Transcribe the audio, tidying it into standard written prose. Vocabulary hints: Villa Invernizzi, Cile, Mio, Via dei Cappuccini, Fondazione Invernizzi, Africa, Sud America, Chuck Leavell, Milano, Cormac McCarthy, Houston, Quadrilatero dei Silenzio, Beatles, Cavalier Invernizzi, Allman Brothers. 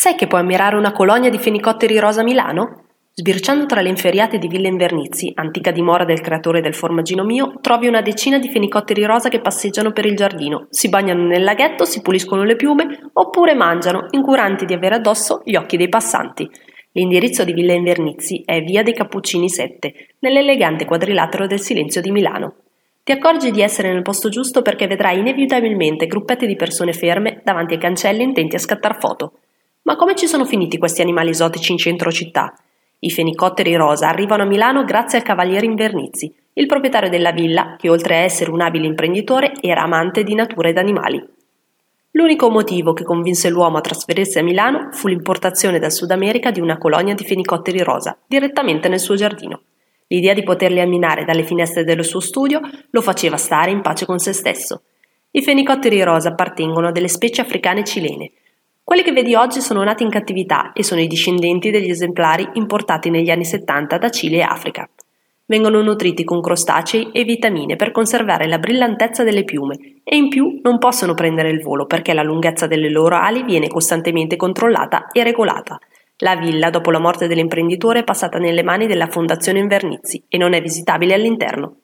Sai che puoi ammirare una colonia di fenicotteri rosa a Milano? Sbirciando tra le inferriate di Villa Invernizzi, antica dimora del creatore del formaggino Mio, trovi una decina di fenicotteri rosa che passeggiano per il giardino, si bagnano nel laghetto, si puliscono le piume, oppure mangiano, incuranti di avere addosso gli occhi dei passanti. L'indirizzo di Villa Invernizzi è Via dei Cappuccini 7, nell'elegante quadrilatero del silenzio di Milano. Ti accorgi di essere nel posto giusto perché vedrai inevitabilmente gruppetti di persone ferme davanti ai cancelli intenti a scattar foto. Ma come ci sono finiti questi animali esotici in centro città? I fenicotteri rosa arrivano a Milano grazie al Cavalier Invernizzi, il proprietario della villa che oltre a essere un abile imprenditore era amante di natura ed animali. L'unico motivo che convinse l'uomo a trasferirsi a Milano fu l'importazione dal Sud America di una colonia di fenicotteri rosa direttamente nel suo giardino. L'idea di poterli ammirare dalle finestre del suo studio lo faceva stare in pace con se stesso. I fenicotteri rosa appartengono a delle specie africane cilene. Quelli che vedi oggi sono nati in cattività e sono i discendenti degli esemplari importati negli anni 70 da Cile e Africa. Vengono nutriti con crostacei e vitamine per conservare la brillantezza delle piume e in più non possono prendere il volo perché la lunghezza delle loro ali viene costantemente controllata e regolata. La villa, dopo la morte dell'imprenditore, è passata nelle mani della Fondazione Invernizzi e non è visitabile all'interno.